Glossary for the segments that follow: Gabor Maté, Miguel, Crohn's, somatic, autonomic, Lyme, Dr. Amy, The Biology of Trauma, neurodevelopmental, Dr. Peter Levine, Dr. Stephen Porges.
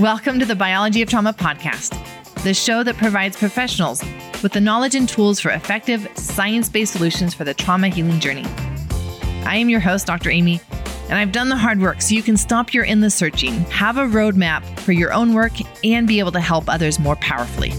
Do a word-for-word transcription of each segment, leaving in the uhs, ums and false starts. Welcome to the Biology of Trauma podcast, the show that provides professionals with the knowledge and tools for effective, science-based solutions for the trauma healing journey. I am your host, Doctor Amy, and I've done the hard work so you can stop your endless searching, have a roadmap for your own work, and be able to help others more powerfully.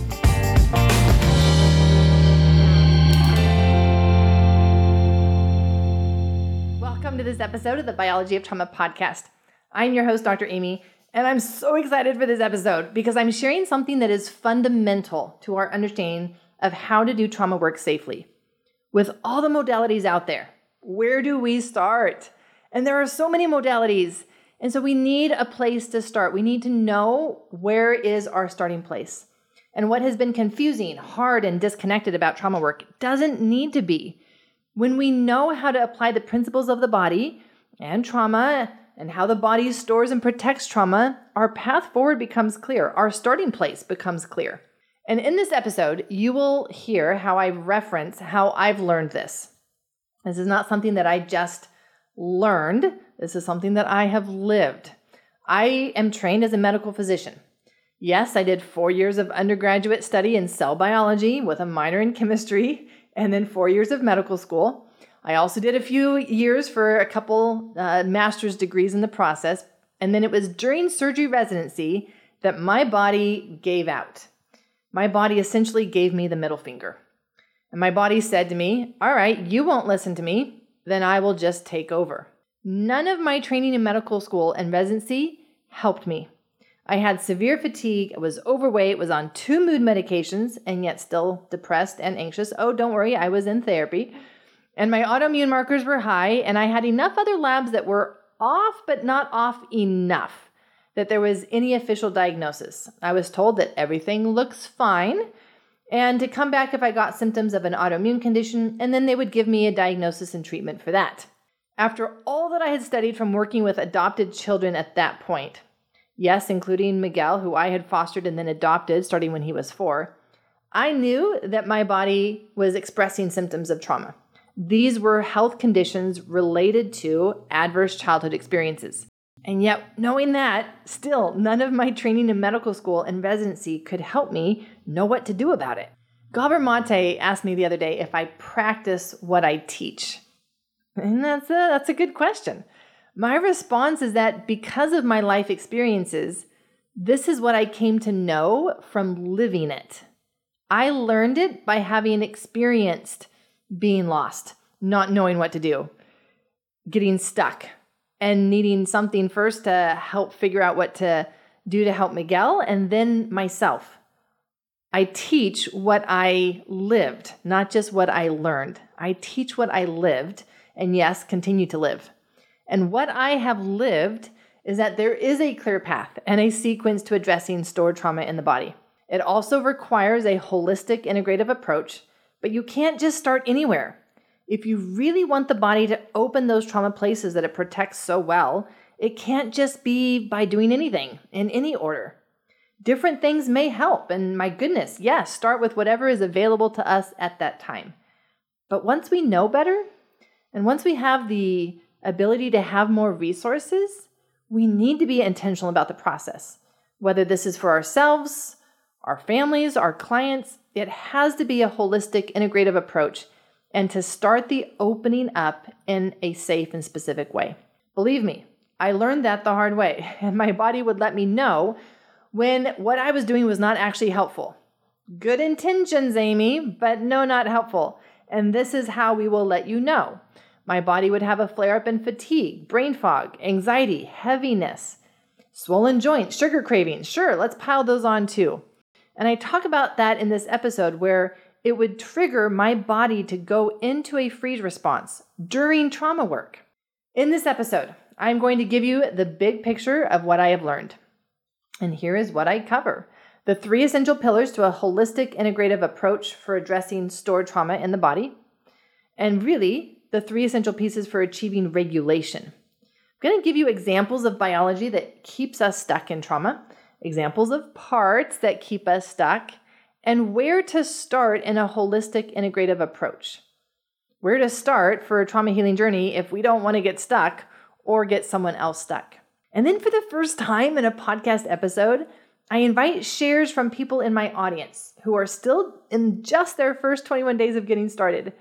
Welcome to this episode of the Biology of Trauma podcast. I'm your host, Doctor Amy, and I'm so excited for this episode because I'm sharing something that is fundamental to our understanding of how to do trauma work safely. With all the modalities out there, where do we start? And there are so many modalities. And so we need a place to start. We need to know where is our starting place. And what has been confusing, hard, and disconnected about trauma work doesn't need to be. When we know how to apply the principles of the body and trauma and how the body stores and protects trauma, our path forward becomes clear. Our starting place becomes clear. And in this episode, you will hear how I reference how I've learned this. This is not something that I just learned. This is something that I have lived. I am trained as a medical physician. Yes, I did four years of undergraduate study in cell biology with a minor in chemistry and then four years of medical school. I also did a few years for a couple uh, master's degrees in the process, and then it was during surgery residency that my body gave out. My body essentially gave me the middle finger. And my body said to me, all right, you won't listen to me, then I will just take over. None of my training in medical school and residency helped me. I had severe fatigue, I was overweight, was on two mood medications, and yet still depressed and anxious. Oh, don't worry, I was in therapy. And my autoimmune markers were high, and I had enough other labs that were off, but not off enough that there was any official diagnosis. I was told that everything looks fine, and to come back if I got symptoms of an autoimmune condition, and then they would give me a diagnosis and treatment for that. After all that I had studied from working with adopted children at that point, yes, including Miguel, who I had fostered and then adopted starting when he was four, I knew that my body was expressing symptoms of trauma. These were health conditions related to adverse childhood experiences. And yet, knowing that, still, none of my training in medical school and residency could help me know what to do about it. Gabor Maté asked me the other day if I practice what I teach. And that's a, that's a good question. My response is that because of my life experiences, this is what I came to know from living it. I learned it by having experienced being lost, not knowing what to do, getting stuck, and needing something first to help figure out what to do to help Miguel, and then myself. I teach what I lived, not just what I learned. I teach what I lived, and yes, continue to live. And what I have lived is that there is a clear path and a sequence to addressing stored trauma in the body. It also requires a holistic, integrative approach. But you can't just start anywhere. If you really want the body to open those trauma places that it protects so well, it can't just be by doing anything in any order. Different things may help, and my goodness, yes, start with whatever is available to us at that time. But once we know better, and once we have the ability to have more resources, we need to be intentional about the process. Whether this is for ourselves, our families, our clients, it has to be a holistic, integrative approach and to start the opening up in a safe and specific way. Believe me, I learned that the hard way, and my body would let me know when what I was doing was not actually helpful. Good intentions, Amy, but no, not helpful. And this is how we will let you know. My body would have a flare-up in fatigue, brain fog, anxiety, heaviness, swollen joints, sugar cravings. Sure, let's pile those on too. And I talk about that in this episode where it would trigger my body to go into a freeze response during trauma work. In this episode, I'm going to give you the big picture of what I have learned. And here is what I cover. The three essential pillars to a holistic, integrative approach for addressing stored trauma in the body. And really, the three essential pieces for achieving regulation. I'm going to give you examples of biology that keeps us stuck in trauma. Examples of parts that keep us stuck, and where to start in a holistic, integrative approach. Where to start for a trauma healing journey if we don't want to get stuck or get someone else stuck. And then for the first time in a podcast episode, I invite shares from people in my audience who are still in just their first twenty-one days of getting started,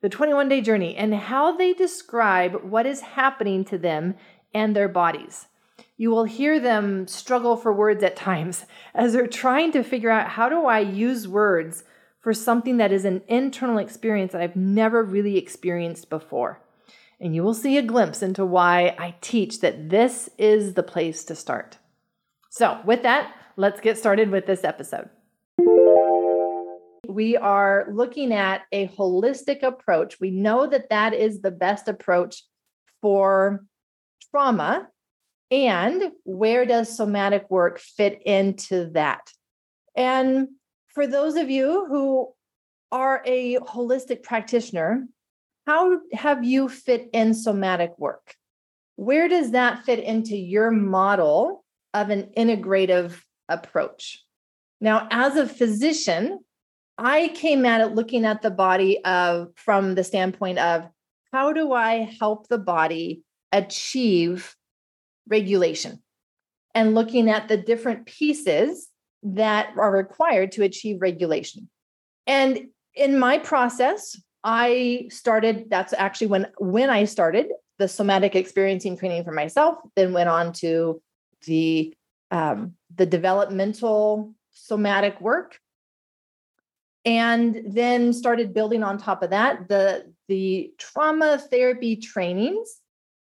the twenty-one day journey, and how they describe what is happening to them and their bodies. You will hear them struggle for words at times as they're trying to figure out, how do I use words for something that is an internal experience that I've never really experienced before? And you will see a glimpse into why I teach that this is the place to start. So with that, let's get started with this episode. We are looking at a holistic approach. We know that that is the best approach for trauma. And where does somatic work fit into that? And for those of you who are a holistic practitioner, how have you fit in somatic work? Where does that fit into your model of an integrative approach? Now, as a physician, I came at it looking at the body of from the standpoint of, how do I help the body achieve regulation, and looking at the different pieces that are required to achieve regulation. And in my process, I started, that's actually when, when I started the somatic experiencing training for myself, then went on to the, um, the developmental somatic work, and then started building on top of that, the, the trauma therapy trainings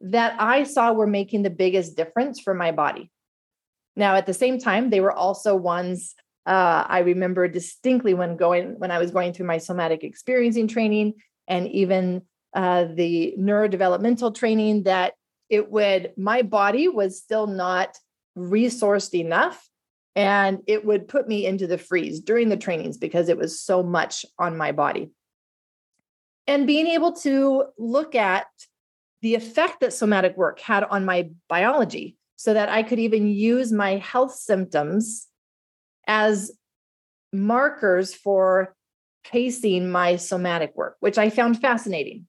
that I saw were making the biggest difference for my body. Now, at the same time, they were also ones uh, I remember distinctly when going when I was going through my somatic experiencing training and even uh, the neurodevelopmental training, that it would, my body was still not resourced enough, and it would put me into the freeze during the trainings because it was so much on my body. And being able to look at the effect that somatic work had on my biology, so that I could even use my health symptoms as markers for pacing my somatic work, which I found fascinating.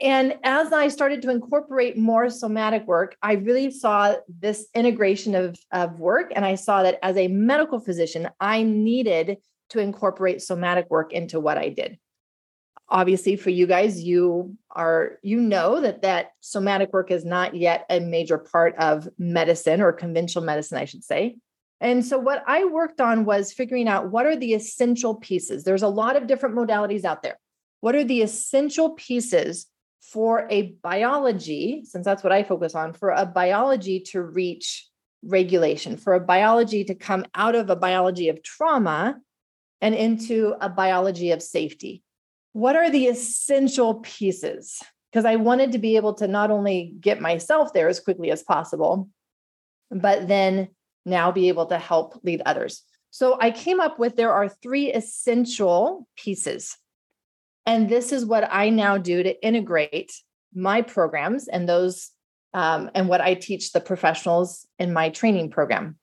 And as I started to incorporate more somatic work, I really saw this integration of, of work. And I saw that as a medical physician, I needed to incorporate somatic work into what I did. Obviously, for you guys, you are, you know that that somatic work is not yet a major part of medicine, or conventional medicine, I should say. And so what I worked on was figuring out, what are the essential pieces? There's a lot of different modalities out there. What are the essential pieces for a biology, since that's what I focus on, for a biology to reach regulation, for a biology to come out of a biology of trauma and into a biology of safety? What are the essential pieces? Because I wanted to be able to not only get myself there as quickly as possible, but then now be able to help lead others. So I came up with, there are three essential pieces. And this is what I now do to integrate my programs and those, um, and what I teach the professionals in my training program.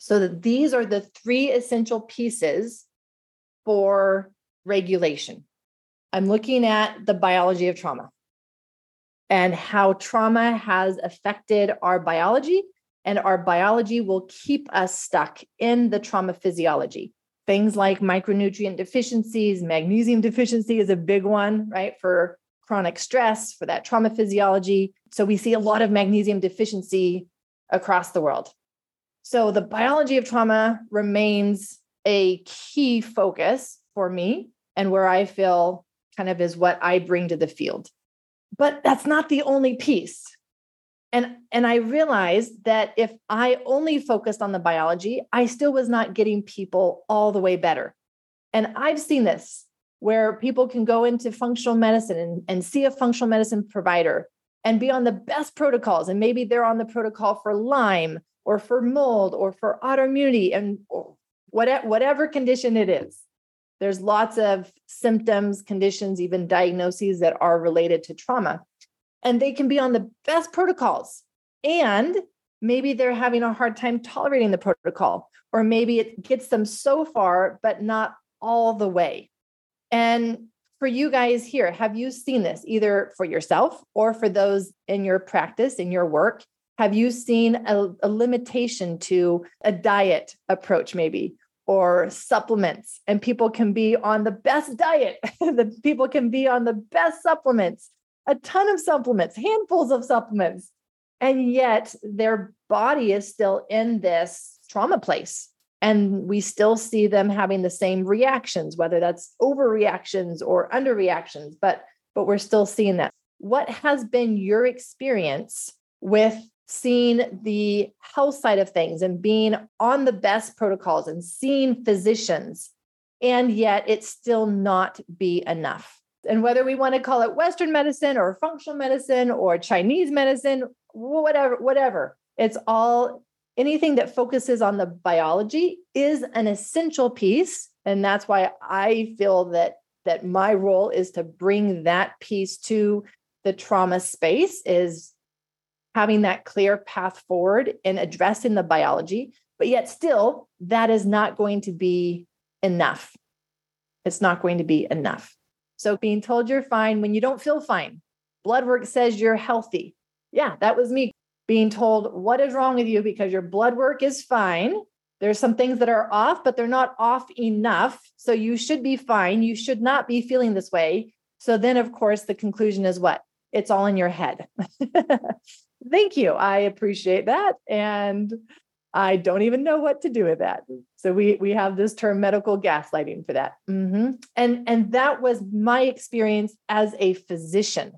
So that these are the three essential pieces for regulation. I'm looking at the biology of trauma and how trauma has affected our biology, and our biology will keep us stuck in the trauma physiology. Things like micronutrient deficiencies, magnesium deficiency is a big one, right? For chronic stress, for that trauma physiology. So we see a lot of magnesium deficiency across the world. So the biology of trauma remains a key focus for me, and where I feel kind of is what I bring to the field. But that's not the only piece. And, and I realized that if I only focused on the biology, I still was not getting people all the way better. And I've seen this, where people can go into functional medicine and, and see a functional medicine provider and be on the best protocols. And maybe they're on the protocol for Lyme or for mold or for autoimmunity and whatever, whatever condition it is. There's lots of symptoms, conditions, even diagnoses that are related to trauma. And they can be on the best protocols. And maybe they're having a hard time tolerating the protocol, or maybe it gets them so far, but not all the way. And for you guys here, have you seen this either for yourself or for those in your practice, in your work? Have you seen a, a limitation to a diet approach maybe, or supplements? And people can be on the best diet. The people can be on the best supplements, a ton of supplements, handfuls of supplements. And yet their body is still in this trauma place. And we still see them having the same reactions, whether that's overreactions or underreactions, but, but we're still seeing that. What has been your experience with seeing the health side of things and being on the best protocols and seeing physicians, and yet it's still not be enough? And whether we want to call it Western medicine or functional medicine or Chinese medicine, whatever, whatever, it's all, anything that focuses on the biology is an essential piece. And that's why I feel that that my role is to bring that piece to the trauma space, is having that clear path forward and addressing the biology. But yet still, that is not going to be enough. It's not going to be enough. So being told you're fine when you don't feel fine. Blood work says you're healthy. Yeah, that was me. Being told what is wrong with you because your blood work is fine. There's some things that are off, but they're not off enough. So you should be fine. You should not be feeling this way. So then, of course, the conclusion is what? It's all in your head. Thank you. I appreciate that. And I don't even know what to do with that. So we we have this term, medical gaslighting, for that. Mm-hmm. And, and that was my experience as a physician.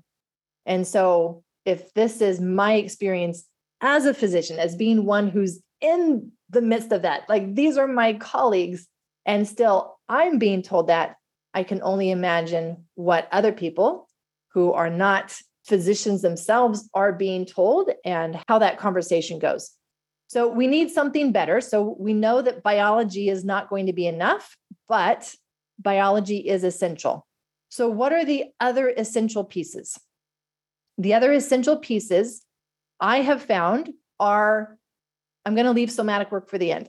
And so if this is my experience as a physician, as being one who's in the midst of that, like these are my colleagues, and still I'm being told that, I can only imagine what other people who are not physicians themselves are being told and how that conversation goes. So we need something better. So we know that biology is not going to be enough, but biology is essential. So what are the other essential pieces? The other essential pieces I have found are, I'm going to leave somatic work for the end.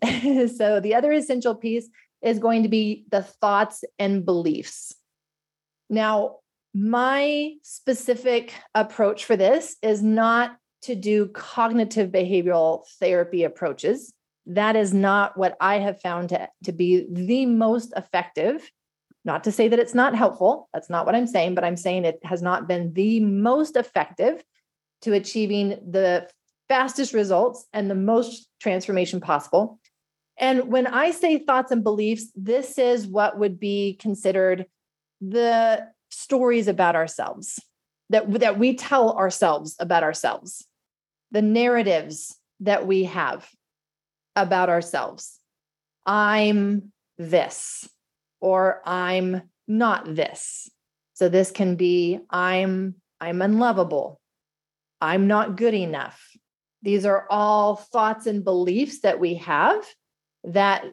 So the other essential piece is going to be the thoughts and beliefs. Now, my specific approach for this is not to do cognitive behavioral therapy approaches. That is not what I have found to, to be the most effective. Not to say that it's not helpful. That's not what I'm saying, but I'm saying it has not been the most effective to achieving the fastest results and the most transformation possible. And when I say thoughts and beliefs, this is what would be considered the stories about ourselves that, that we tell ourselves about ourselves, the narratives that we have about ourselves. I'm this, or I'm not this. So this can be, I'm, I'm unlovable. I'm not good enough. These are all thoughts and beliefs that we have, that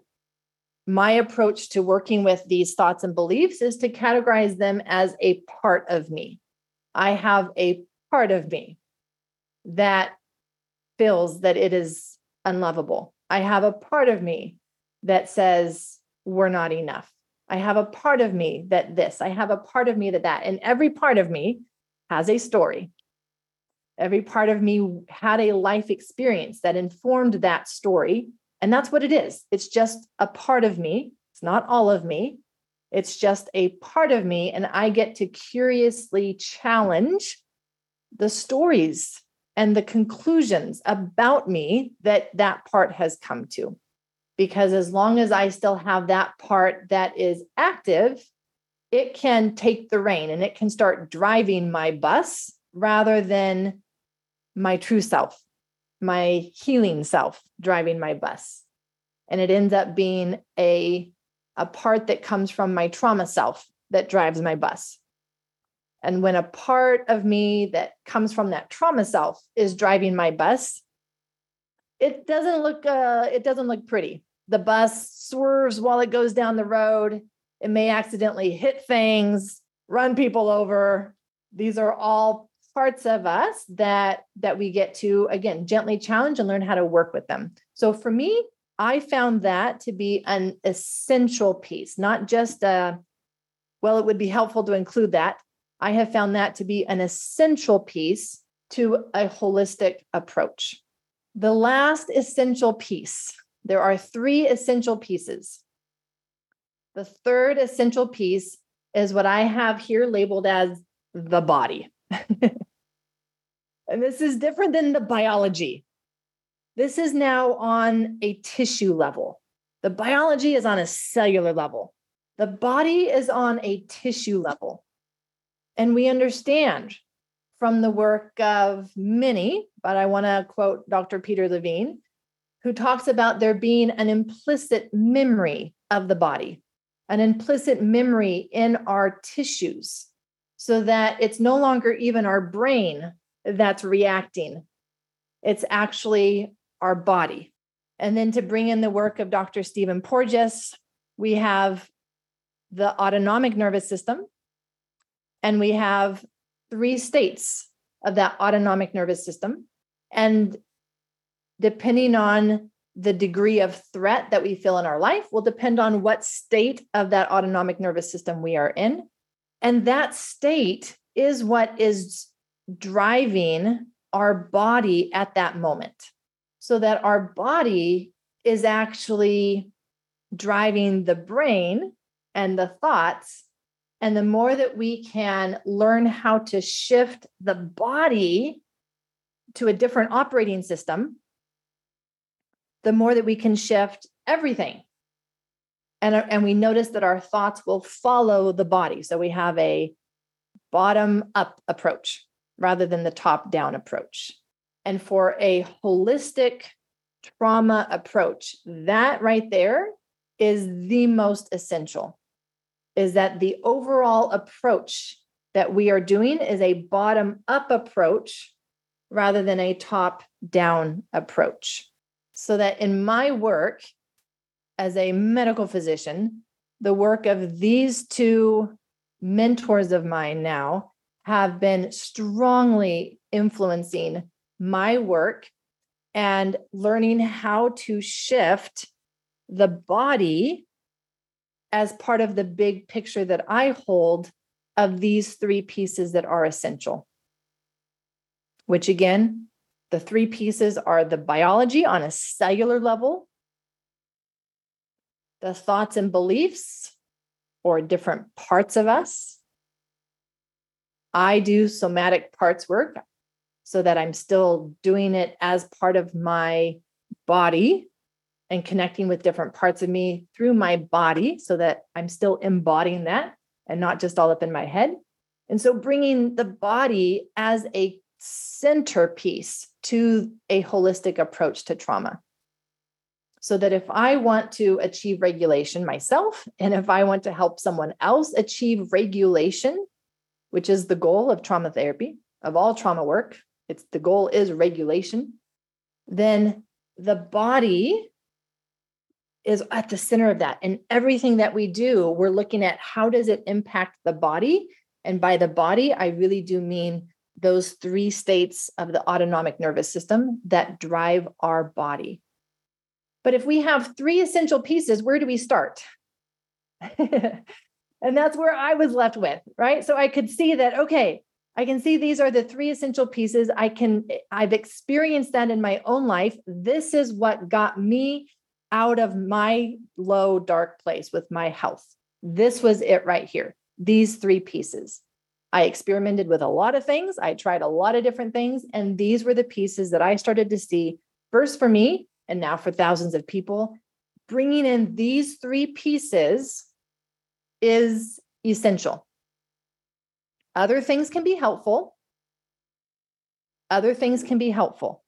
my approach to working with these thoughts and beliefs is to categorize them as a part of me. I have a part of me that feels that it is unlovable. I have a part of me that says we're not enough. I have a part of me that this, I have a part of me that that, and every part of me has a story. Every part of me had a life experience that informed that story. And that's what it is. It's just a part of me. It's not all of me. It's just a part of me. And I get to curiously challenge the stories and the conclusions about me that that part has come to. Because as long as I still have that part that is active, it can take the reins and it can start driving my bus rather than my true self, my healing self driving my bus. And it ends up being a, a part that comes from my trauma self that drives my bus. And when a part of me that comes from that trauma self is driving my bus, it doesn't look, uh, it doesn't look pretty. The bus swerves while it goes down the road. It may accidentally hit things, run people over. These are all parts of us that, that we get to, again, gently challenge and learn how to work with them. So for me, I found that to be an essential piece, not just a, well, it would be helpful to include that. I have found that to be an essential piece to a holistic approach. The last essential piece. There are three essential pieces. The third essential piece is what I have here labeled as the body. And this is different than the biology. This is now on a tissue level. The biology is on a cellular level. The body is on a tissue level. And we understand from the work of many, but I want to quote Doctor Peter Levine, who talks about there being an implicit memory of the body, an implicit memory in our tissues, so that it's no longer even our brain that's reacting. It's actually our body. And then to bring in the work of Doctor Stephen Porges, we have the autonomic nervous system, and we have three states of that autonomic nervous system. And depending on the degree of threat that we feel in our life will depend on what state of that autonomic nervous system we are in. And that state is what is driving our body at that moment, so that our body is actually driving the brain and the thoughts. And the more that we can learn how to shift the body to a different operating system, the more that we can shift everything. And, and we notice that our thoughts will follow the body. So we have a bottom-up approach rather than the top-down approach. And for a holistic trauma approach, that right there is the most essential, is that the overall approach that we are doing is a bottom-up approach rather than a top-down approach. So that in my work as a medical physician, the work of these two mentors of mine now have been strongly influencing my work and learning how to shift the body as part of the big picture that I hold of these three pieces that are essential. Which again, the three pieces are the biology on a cellular level, the thoughts and beliefs, or different parts of us. I do somatic parts work so that I'm still doing it as part of my body and connecting with different parts of me through my body so that I'm still embodying that and not just all up in my head. And so bringing the body as a centerpiece to a holistic approach to trauma. So that if I want to achieve regulation myself, and if I want to help someone else achieve regulation, which is the goal of trauma therapy, of all trauma work, it's the goal is regulation, then the body is at the center of that. And everything that we do, we're looking at how does it impact the body? And by the body, I really do mean those three states of the autonomic nervous system that drive our body. But if we have three essential pieces, where do we start? And that's where I was left with, right? So I could see that, okay, I can see these are the three essential pieces. I can, I've experienced that in my own life. This is what got me out of my low, dark place with my health. This was it right here. These three pieces. I experimented with a lot of things. I tried a lot of different things. And these were the pieces that I started to see first for me and now for thousands of people. Bringing in these three pieces is essential. Other things can be helpful. Other things can be helpful.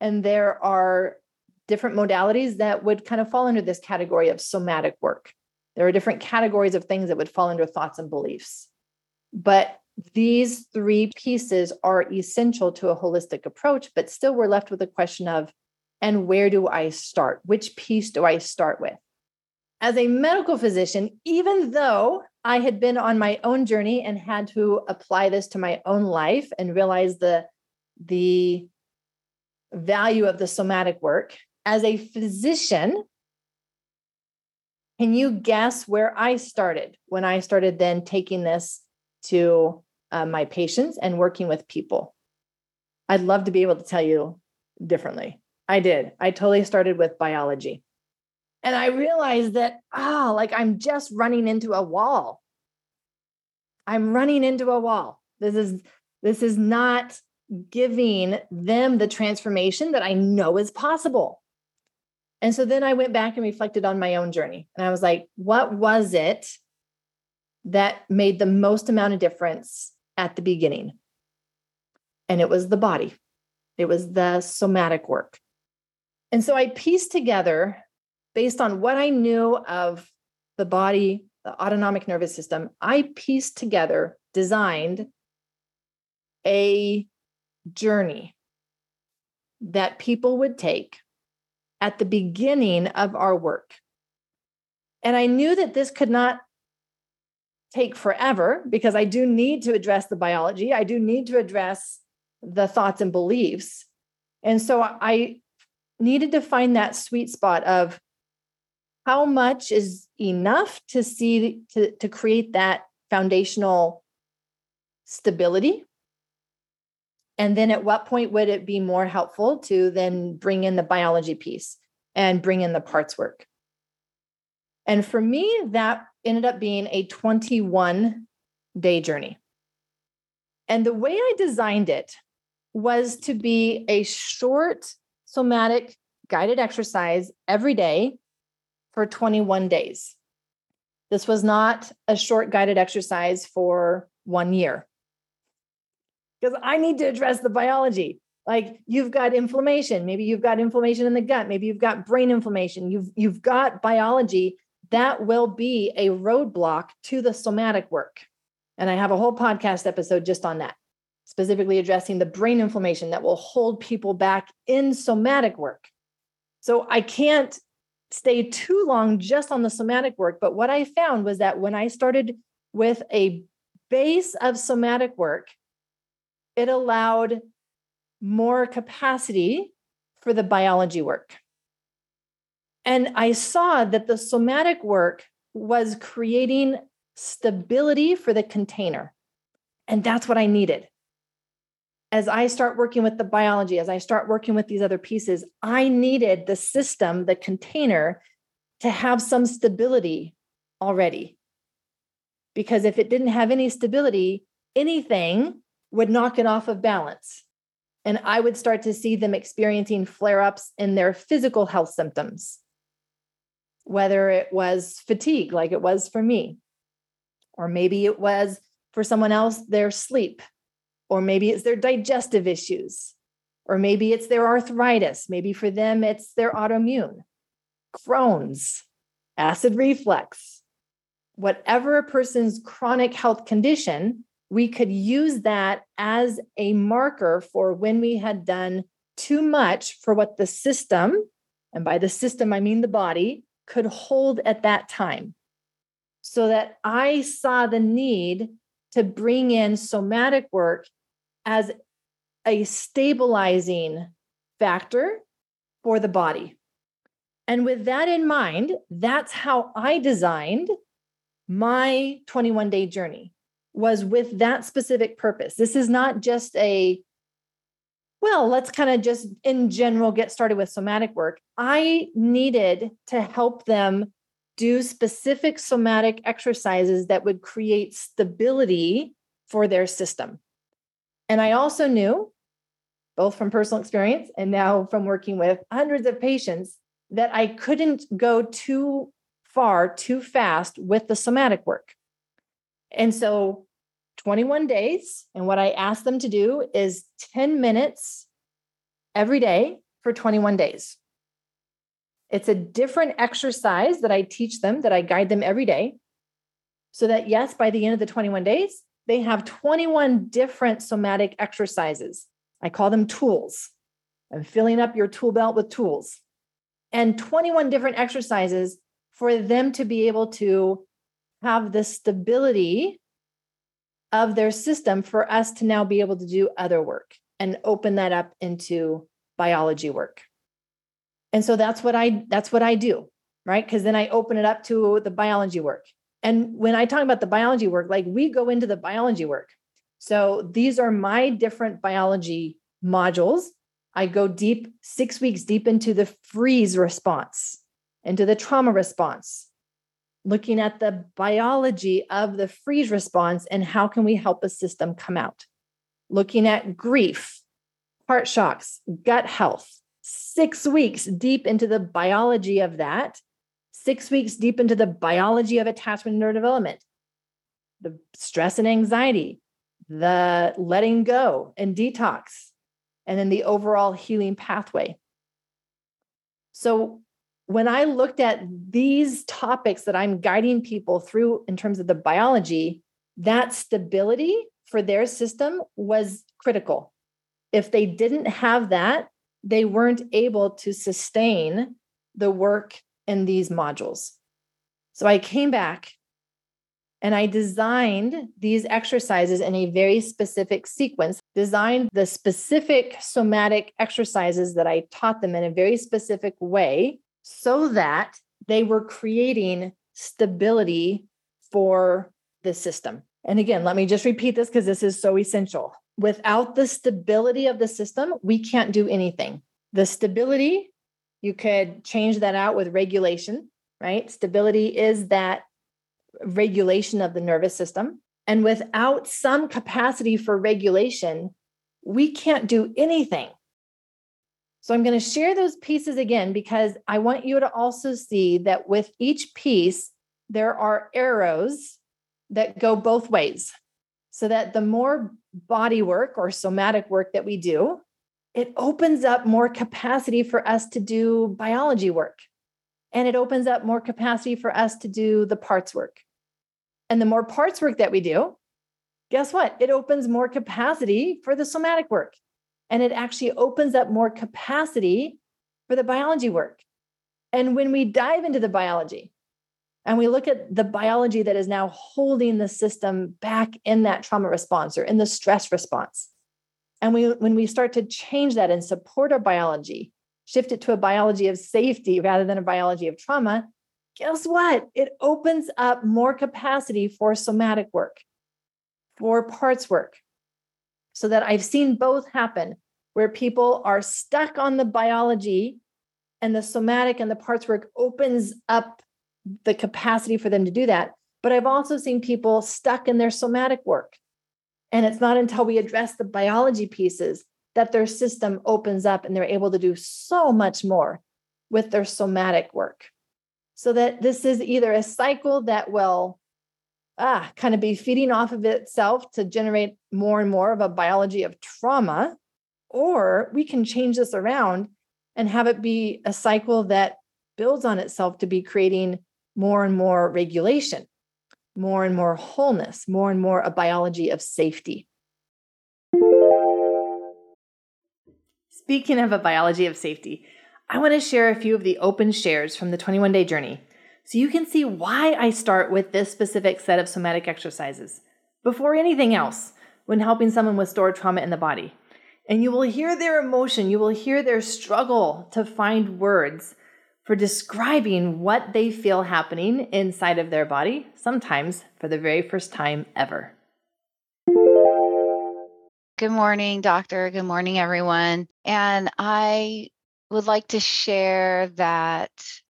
And there are different modalities that would kind of fall under this category of somatic work. There are different categories of things that would fall under thoughts and beliefs. But these three pieces are essential to a holistic approach, but still we're left with the question of, and where do I start? Which piece do I start with? As a medical physician, even though I had been on my own journey and had to apply this to my own life and realize the, the value of the somatic work, as a physician, can you guess where I started when I started then taking this to uh, my patients and working with people? I'd love to be able to tell you differently, I did. I totally started with biology. And I realized that, ah, oh, like I'm just running into a wall. I'm running into a wall. This is, this is not giving them the transformation that I know is possible. And so then I went back and reflected on my own journey. And I was like, what was it that made the most amount of difference at the beginning? And it was the body. It was the somatic work. And so I pieced together, based on what I knew of the body, the autonomic nervous system, I pieced together, designed a journey that people would take at the beginning of our work. And I knew that this could not take forever because I do need to address the biology. I do need to address the thoughts and beliefs. And so I needed to find that sweet spot of how much is enough to see, to, to create that foundational stability. And then at what point would it be more helpful to then bring in the biology piece and bring in the parts work? And for me, that ended up being a twenty-one day journey. And the way I designed it was to be a short somatic guided exercise every day for twenty-one days. This was not a short guided exercise for one year. Because I need to address the biology. Like you've got inflammation. Maybe you've got inflammation in the gut. Maybe you've got brain inflammation. You've, you've got biology. That will be a roadblock to the somatic work. And I have a whole podcast episode just on that, specifically addressing the brain inflammation that will hold people back in somatic work. So I can't stay too long just on the somatic work. But what I found was that when I started with a base of somatic work, it allowed more capacity for the biology work. And I saw that the somatic work was creating stability for the container. And that's what I needed. As I start working with the biology, as I start working with these other pieces, I needed the system, the container, to have some stability already. Because if it didn't have any stability, anything would knock it off of balance. And I would start to see them experiencing flare-ups in their physical health symptoms, whether it was fatigue, like it was for me, or maybe it was for someone else, their sleep, or maybe it's their digestive issues, or maybe it's their arthritis. Maybe for them, it's their autoimmune, Crohn's, acid reflux, whatever a person's chronic health condition, we could use that as a marker for when we had done too much for what the system, and by the system, I mean the body, could hold at that time. So that I saw the need to bring in somatic work as a stabilizing factor for the body. And with that in mind, that's how I designed my twenty-one day journey. Was with that specific purpose. This is not just a, well, let's kind of just in general get started with somatic work. I needed to help them do specific somatic exercises that would create stability for their system. And I also knew, both from personal experience and now from working with hundreds of patients, that I couldn't go too far, too fast with the somatic work. And so twenty-one days. And what I asked them to do is ten minutes every day for twenty-one days. It's a different exercise that I teach them, that I guide them every day. So that yes, by the end of the twenty-one days, they have twenty-one different somatic exercises. I call them tools. I'm filling up your tool belt with tools. And twenty-one different exercises for them to be able to have the stability of their system for us to now be able to do other work and open that up into biology work. And so that's what I, that's what I do, right? Because then I open it up to the biology work. And when I talk about the biology work, like we go into the biology work. So these are my different biology modules. I go deep, six weeks deep into the freeze response, into the trauma response, looking at the biology of the freeze response and how can we help a system come out. Looking at grief, heart shocks, gut health, six weeks deep into the biology of that, six weeks deep into the biology of attachment neurodevelopment, the stress and anxiety, the letting go and detox, and then the overall healing pathway. So when I looked at these topics that I'm guiding people through in terms of the biology, that stability for their system was critical. If they didn't have that, they weren't able to sustain the work in these modules. So I came back and I designed these exercises in a very specific sequence, designed the specific somatic exercises that I taught them in a very specific way so that they were creating stability for the system. And again, let me just repeat this because this is so essential. Without the stability of the system, we can't do anything. The stability, you could change that out with regulation, right? Stability is that regulation of the nervous system. And without some capacity for regulation, we can't do anything. So I'm going to share those pieces again, because I want you to also see that with each piece, there are arrows that go both ways, so that the more body work or somatic work that we do, it opens up more capacity for us to do biology work. And it opens up more capacity for us to do the parts work. And the more parts work that we do, guess what? It opens more capacity for the somatic work. And it actually opens up more capacity for the biology work. And when we dive into the biology and we look at the biology that is now holding the system back in that trauma response or in the stress response, and we, when we start to change that and support our biology, shift it to a biology of safety rather than a biology of trauma, guess what? It opens up more capacity for somatic work, for parts work, so that I've seen both happen where people are stuck on the biology and the somatic and the parts work opens up the capacity for them to do that. But I've also seen people stuck in their somatic work. And it's not until we address the biology pieces that their system opens up and they're able to do so much more with their somatic work. So that this is either a cycle that will ah, kind of be feeding off of itself to generate more and more of a biology of trauma, or we can change this around and have it be a cycle that builds on itself to be creating more and more regulation, more and more wholeness, more and more a biology of safety. Speaking of a biology of safety, I want to share a few of the open shares from the twenty-one day journey so you can see why I start with this specific set of somatic exercises before anything else when helping someone with stored trauma in the body. And you will hear their emotion, you will hear their struggle to find words for describing what they feel happening inside of their body, sometimes for the very first time ever. Good morning, doctor. Good morning, everyone. And I would like to share that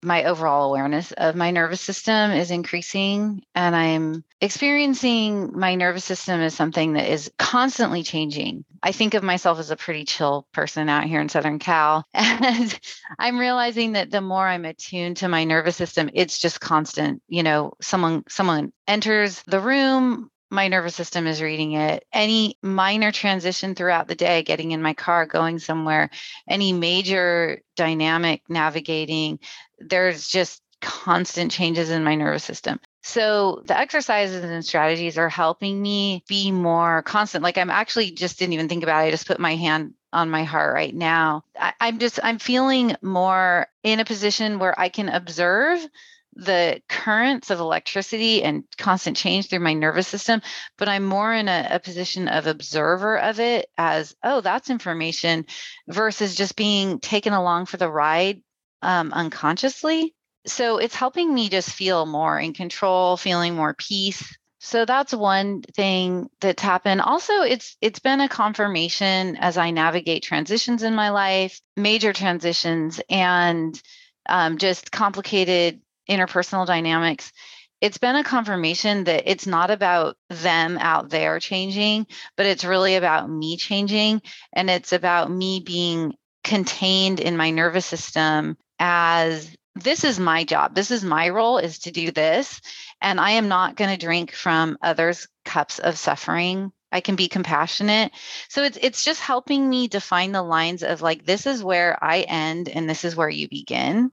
my overall awareness of my nervous system is increasing, and I'm experiencing my nervous system as something that is constantly changing. I think of myself as a pretty chill person out here in Southern Cal, and I'm realizing that the more I'm attuned to my nervous system, it's just constant. You know, someone someone enters the room, my nervous system is reading it. Any minor transition throughout the day, getting in my car, going somewhere, any major dynamic navigating, there's just constant changes in my nervous system. So the exercises and strategies are helping me be more constant. Like I'm actually just didn't even think about it. I just put my hand on my heart right now. I, I'm just, I'm feeling more in a position where I can observe the currents of electricity and constant change through my nervous system, but I'm more in a, a position of observer of it as, oh, that's information versus just being taken along for the ride um, unconsciously. So it's helping me just feel more in control, feeling more peace. So that's one thing that's happened. Also, it's it's been a confirmation as I navigate transitions in my life, major transitions, and um, just complicated interpersonal dynamics. It's been a confirmation that it's not about them out there changing, but it's really about me changing. And it's about me being contained in my nervous system as this is my job. This is my role, is to do this. And I am not going to drink from others' cups of suffering. I can be compassionate. So it's it's just helping me define the lines of like, this is where I end and this is where you begin.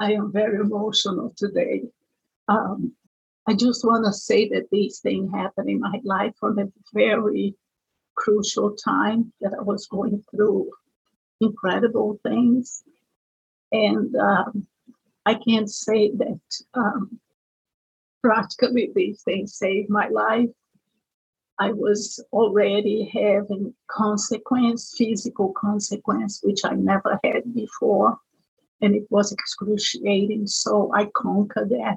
I am very emotional today. Um, I just want to say that these things happened in my life on a very crucial time that I was going through incredible things. And um, I can't say that um, practically these things saved my life. I was already having consequence, physical consequence, which I never had before. And it was excruciating, so I conquered that.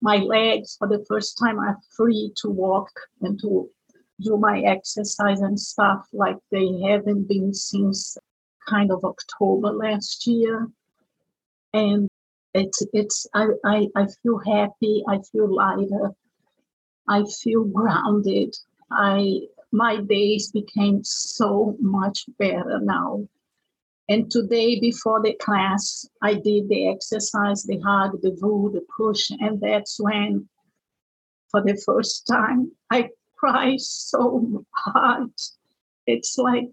My legs, for the first time, are free to walk and to do my exercise and stuff like they haven't been since kind of October last year. And it's it's I I, I feel happy. I feel lighter. I feel grounded. I my days became so much better now. And today, before the class, I did the exercise, the hug, the pull, the push. And that's when, for the first time, I cried so hard. It's like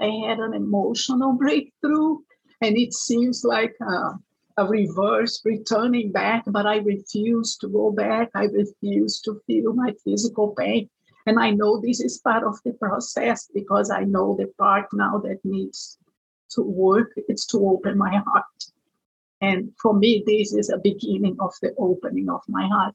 I had an emotional breakthrough. And it seems like a, a reverse returning back, but I refuse to go back. I refuse to feel my physical pain. And I know this is part of the process because I know the part now that needs to work, it's to open my heart. And for me, this is a beginning of the opening of my heart.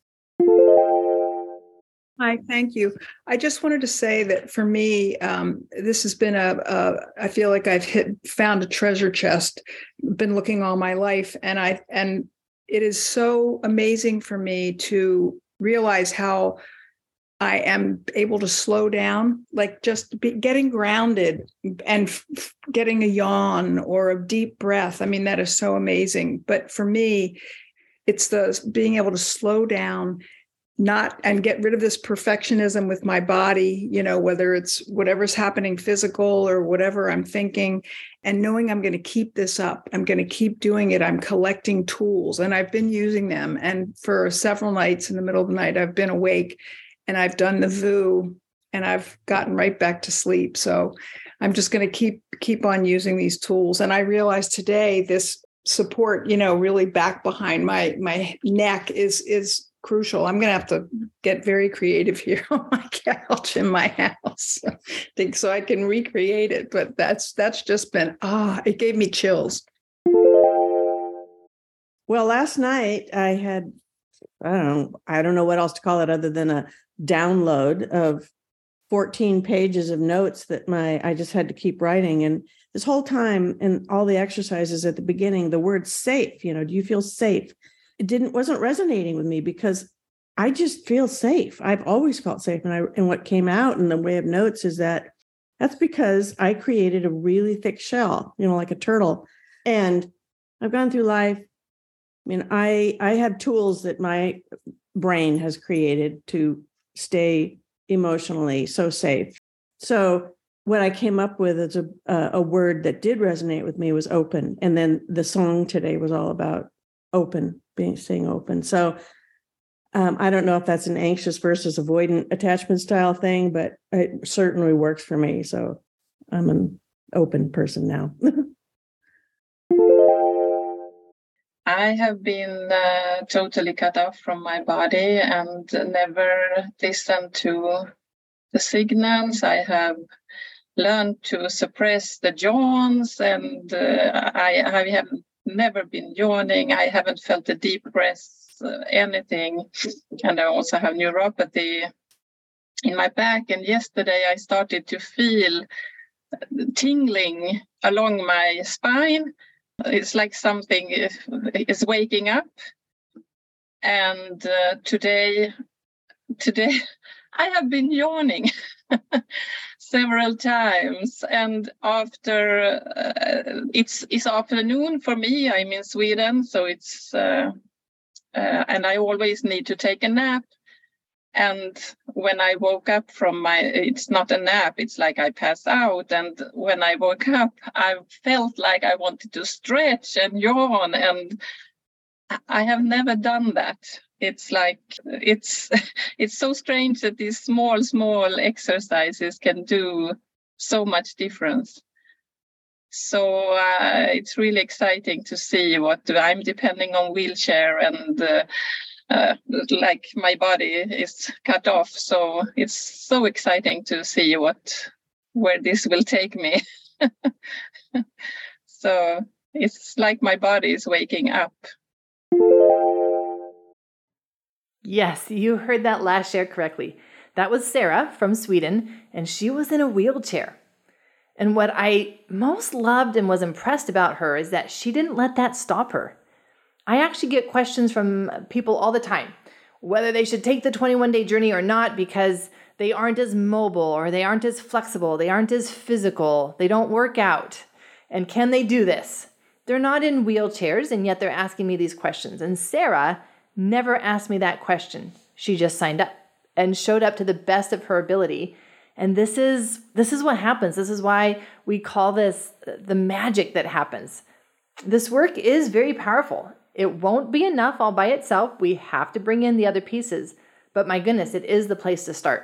Hi, thank you. I just wanted to say that for me, um, this has been a, a, I feel like I've hit, found a treasure chest, been looking all my life. And I, and it is so amazing for me to realize how I am able to slow down, like just be getting grounded and f- getting a yawn or a deep breath. I mean, that is so amazing. But for me, it's the being able to slow down, not and get rid of this perfectionism with my body, you know, whether it's whatever's happening physical or whatever I'm thinking, and knowing I'm going to keep this up. I'm going to keep doing it. I'm collecting tools and I've been using them. And for several nights in the middle of the night, I've been awake. And I've done the V U and I've gotten right back to sleep. So I'm just going to keep keep on using these tools. And I realized today this support, you know, really back behind my my neck is is crucial. I'm going to have to get very creative here on my couch in my house. I think so I can recreate it. But that's that's just been, ah, oh, it gave me chills. Well, last night I had, I don't know, I don't know what else to call it other than a download of fourteen pages of notes that my I just had to keep writing. And this whole time in all the exercises at the beginning, the word safe, you know, do you feel safe? It didn't wasn't resonating with me because I just feel safe. I've always felt safe. And I and what came out in the way of notes is that that's because I created a really thick shell, you know, like a turtle. And I've gone through life. I mean, I, I have tools that my brain has created to stay emotionally so safe. So what I came up with as a uh, a word that did resonate with me was open. And then the song today was all about open, being staying open. So um, I don't know if that's an anxious versus avoidant attachment style thing, but it certainly works for me. So I'm an open person now. I have been uh, totally cut off from my body and never listened to the signals. I have learned to suppress the yawns, and uh, I, I have never been yawning. I haven't felt the deep breaths, uh, anything. And I also have neuropathy in my back. And yesterday I started to feel tingling along my spine. It's like something is waking up. And uh, today, today I have been yawning several times. And after uh, it's it's afternoon for me. I'm in Sweden, so it's uh, uh, and I always need to take a nap. And when I woke up from my, it's not a nap, it's like I passed out. And when I woke up, I felt like I wanted to stretch and yawn. And I have never done that. It's like, it's it's so strange that these small, small exercises can do so much difference. So uh, it's really exciting to see what I'm depending on wheelchair and uh, Uh, like my body is cut off, so it's so exciting to see what where this will take me. So it's like my body is waking up. Yes, you heard that last share correctly. That was Sarah from Sweden, and she was in a wheelchair. And what I most loved and was impressed about her is that she didn't let that stop her. I actually get questions from people all the time, whether they should take the twenty-one day journey or not, because they aren't as mobile or they aren't as flexible. They aren't as physical. They don't work out. And can they do this? They're not in wheelchairs, and yet they're asking me these questions. And Sarah never asked me that question. She just signed up and showed up to the best of her ability. And this is, this is what happens. This is why we call this the magic that happens. This work is very powerful. It won't be enough all by itself. We have to bring in the other pieces. But my goodness, it is the place to start.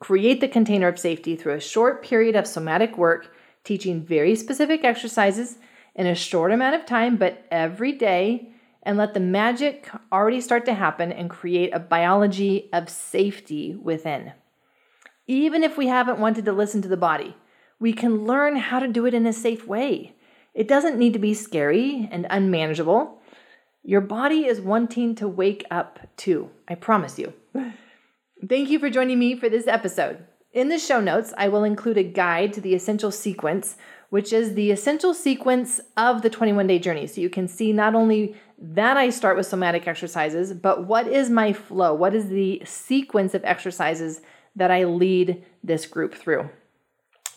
Create the container of safety through a short period of somatic work, teaching very specific exercises in a short amount of time, but every day, and let the magic already start to happen and create a biology of safety within. Even if we haven't wanted to listen to the body, we can learn how to do it in a safe way. It doesn't need to be scary and unmanageable. Your body is wanting to wake up too. I promise you. Thank you for joining me for this episode. In the show notes, I will include a guide to the essential sequence, which is the essential sequence of the twenty-one day journey. So you can see not only that I start with somatic exercises, but what is my flow? What is the sequence of exercises that I lead this group through?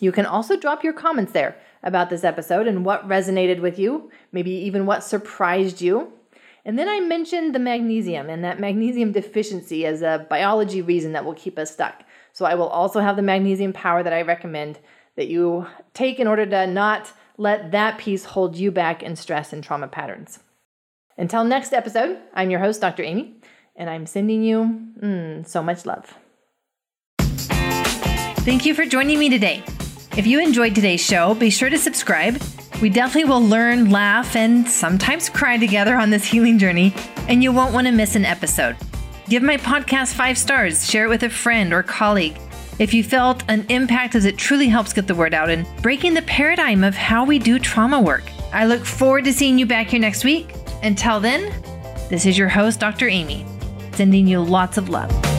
You can also drop your comments there about this episode and what resonated with you, maybe even what surprised you. And then I mentioned the magnesium and that magnesium deficiency as a biology reason that will keep us stuck. So I will also have the magnesium power that I recommend that you take in order to not let that piece hold you back in stress and trauma patterns. Until next episode, I'm your host, Doctor Amy, and I'm sending you mm, so much love. Thank you for joining me today. If you enjoyed today's show, be sure to subscribe. We definitely will learn, laugh, and sometimes cry together on this healing journey, and you won't want to miss an episode. Give my podcast five stars, share it with a friend or colleague if you felt an impact, as it truly helps get the word out and breaking the paradigm of how we do trauma work. I look forward to seeing you back here next week. Until then, this is your host, Doctor Amy, sending you lots of love.